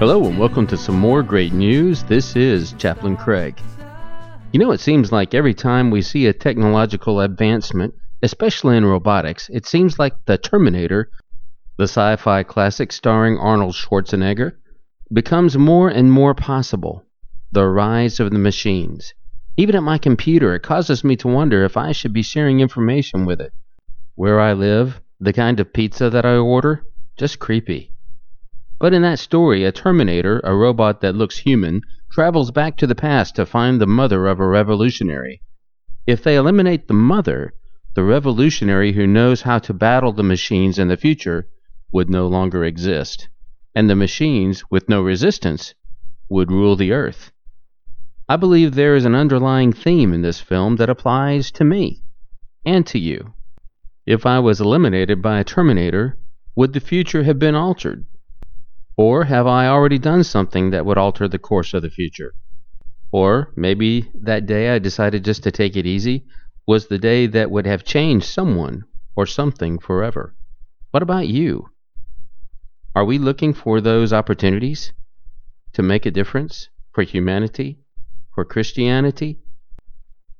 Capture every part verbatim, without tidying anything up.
Hello and welcome to some more great news. This is Chaplain Craig. You know, it seems like every time we see a technological advancement, especially in robotics, it seems like The Terminator, the sci-fi classic starring Arnold Schwarzenegger, becomes more and more possible. The rise of the machines. Even at my computer, it causes me to wonder if I should be sharing information with it. Where I live, the kind of pizza that I order, just creepy. But in that story, a Terminator, a robot that looks human, travels back to the past to find the mother of a revolutionary. If they eliminate the mother, the revolutionary who knows how to battle the machines in the future would no longer exist, and the machines, with no resistance, would rule the earth. I believe there is an underlying theme in this film that applies to me and to you. If I was eliminated by a Terminator, would the future have been altered? Or have I already done something that would alter the course of the future? Or maybe that day I decided just to take it easy was the day that would have changed someone or something forever. What about you? Are we looking for those opportunities to make a difference for humanity, for Christianity?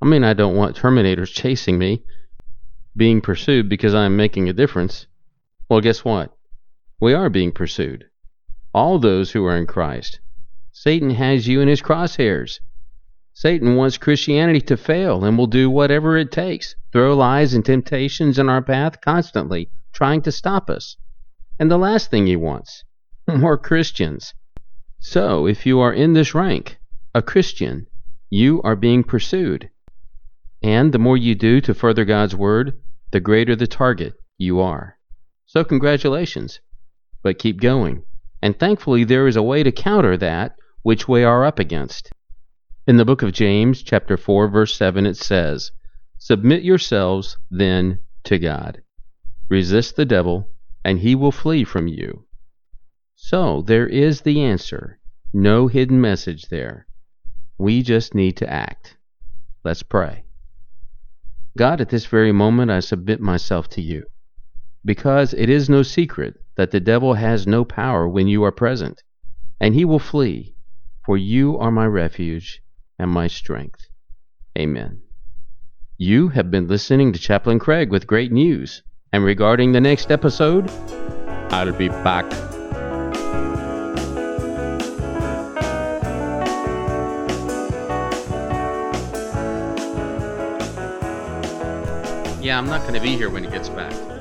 I mean, I don't want Terminators chasing me, being pursued because I'm making a difference. Well, guess what? We are being pursued. All those who are in Christ. Satan has you in his crosshairs. Satan wants Christianity to fail and will do whatever it takes, throw lies and temptations in our path constantly, trying to stop us. And the last thing he wants, more Christians. So, if you are in this rank, a Christian, you are being pursued. And the more you do to further God's word, the greater the target you are. So congratulations, but keep going. And thankfully there is a way to counter that which we are up against. In the book of James, chapter four, verse seven, it says, "Submit yourselves, then, to God. Resist the devil, and he will flee from you." So there is the answer. No hidden message there. We just need to act. Let's pray. God, at this very moment, I submit myself to you, because it is no secret that the devil has no power when you are present, and he will flee, for you are my refuge and my strength. Amen. You have been listening to Chaplain Craig with great news, and regarding the next episode, I'll be back. Yeah, I'm not going to be here when he gets back.